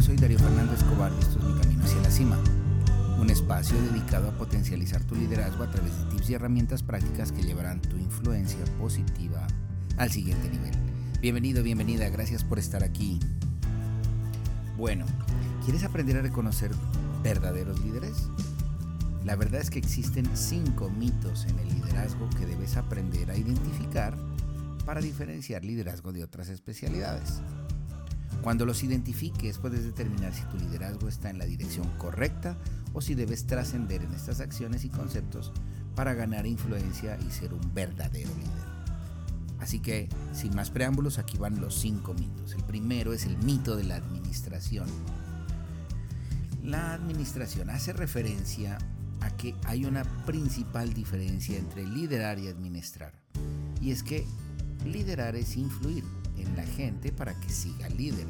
yo soy Dario Fernando Escobar y esto es Mi Camino hacia la Cima, un espacio dedicado a potencializar tu liderazgo a través de tips y herramientas prácticas que llevarán tu influencia positiva al siguiente nivel. Bienvenido, bienvenida, gracias por estar aquí. Bueno, ¿quieres aprender a reconocer verdaderos líderes? La verdad es que existen 5 mitos en el liderazgo que debes aprender a identificar para diferenciar liderazgo de otras especialidades. Cuando los identifiques, puedes determinar si tu liderazgo está en la dirección correcta o si debes trascender en estas acciones y conceptos para ganar influencia y ser un verdadero líder. Así que, sin más preámbulos, aquí van los 5 mitos. El primero es el mito de la administración. La administración hace referencia a que hay una principal diferencia entre liderar y administrar. Y es que liderar es influir en la gente para que siga al líder,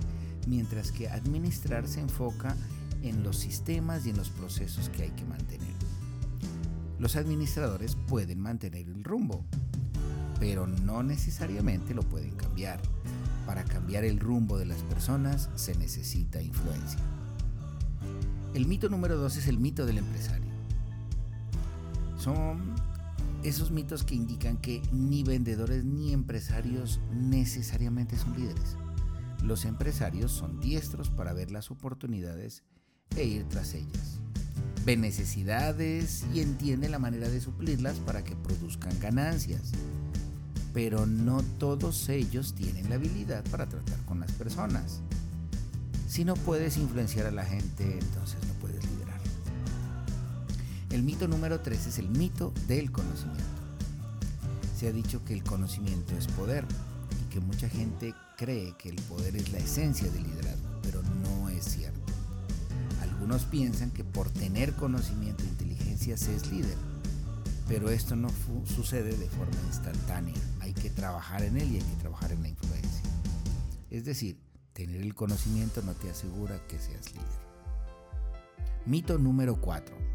mientras que administrar se enfoca en los sistemas y en los procesos que hay que mantener. Los administradores pueden mantener el rumbo, pero no necesariamente lo pueden cambiar. Para cambiar el rumbo de las personas se necesita influencia. El mito número 2 es el mito del empresario. Son esos mitos que indican que ni vendedores ni empresarios necesariamente son líderes. Los empresarios son diestros para ver las oportunidades e ir tras ellas. Ven necesidades y entienden la manera de suplirlas para que produzcan ganancias. Pero no todos ellos tienen la habilidad para tratar con las personas. Si no puedes influenciar a la gente, entonces no puedes liderar. El mito número 3 es el mito del conocimiento. Se ha dicho que el conocimiento es poder y que mucha gente cree que el poder es la esencia del liderazgo, pero no es cierto. Algunos piensan que por tener conocimiento e inteligencia se es líder, pero esto no sucede de forma instantánea. Hay que trabajar en él y hay que trabajar en la influencia. Es decir, tener el conocimiento no te asegura que seas líder. Mito número 4.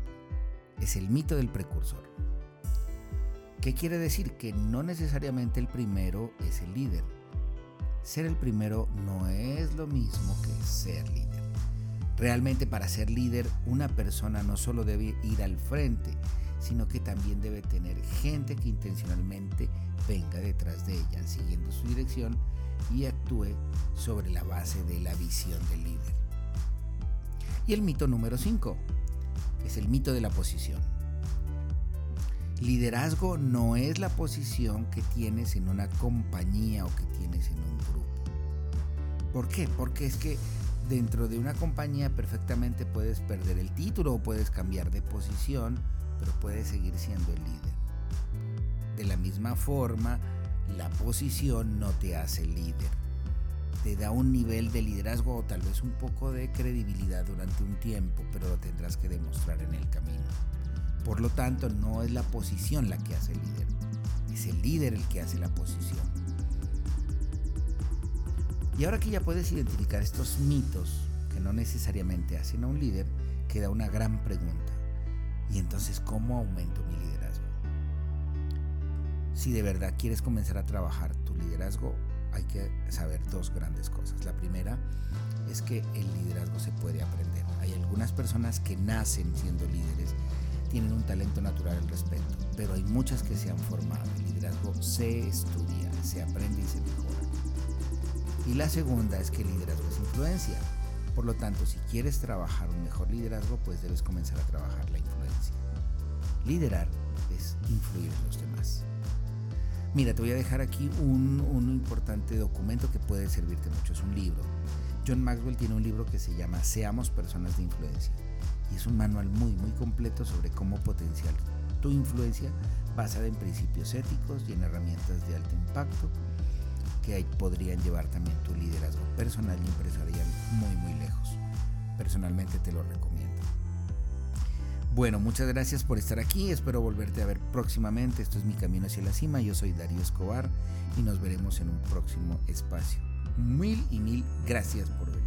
Es el mito del precursor. ¿Qué quiere decir? Que no necesariamente el primero es el líder. Ser el primero no es lo mismo que ser líder. Realmente, para ser líder, una persona no solo debe ir al frente, sino que también debe tener gente que intencionalmente venga detrás de ella, siguiendo su dirección y actúe sobre la base de la visión del líder. Y el mito número 5. Es el mito de la posición. Liderazgo no es la posición que tienes en una compañía o que tienes en un grupo. ¿Por qué? Porque es que dentro de una compañía perfectamente puedes perder el título o puedes cambiar de posición, pero puedes seguir siendo el líder. De la misma forma, la posición no te hace líder. Te da un nivel de liderazgo o tal vez un poco de credibilidad durante un tiempo, pero lo tendrás que demostrar en el camino. Por lo tanto, no es la posición la que hace el líder, es el líder el que hace la posición. Y ahora que ya puedes identificar estos mitos que no necesariamente hacen a un líder, queda una gran pregunta. ¿Y entonces cómo aumento mi liderazgo? Si de verdad quieres comenzar a trabajar tu liderazgo, hay que saber 2 grandes cosas. La primera es que el liderazgo se puede aprender. Hay algunas personas que nacen siendo líderes, tienen un talento natural al respecto, pero hay muchas que se han formado. El liderazgo se estudia, se aprende y se mejora. Y la segunda es que el liderazgo es influencia. Por lo tanto, si quieres trabajar un mejor liderazgo, pues debes comenzar a trabajar la influencia. Liderar es influir en los demás. Mira, te voy a dejar aquí un importante documento que puede servirte mucho. Es un libro. John Maxwell tiene un libro que se llama Seamos Personas de Influencia. Y es un manual muy completo sobre cómo potenciar tu influencia basada en principios éticos y en herramientas de alto impacto que podrían llevar también tu liderazgo personal y empresarial muy lejos. Personalmente te lo recomiendo. Bueno, muchas gracias por estar aquí, espero volverte a ver próximamente. Esto es Mi Camino hacia la Cima, yo soy Dario Escobar y nos veremos en un próximo espacio. Mil gracias por venir.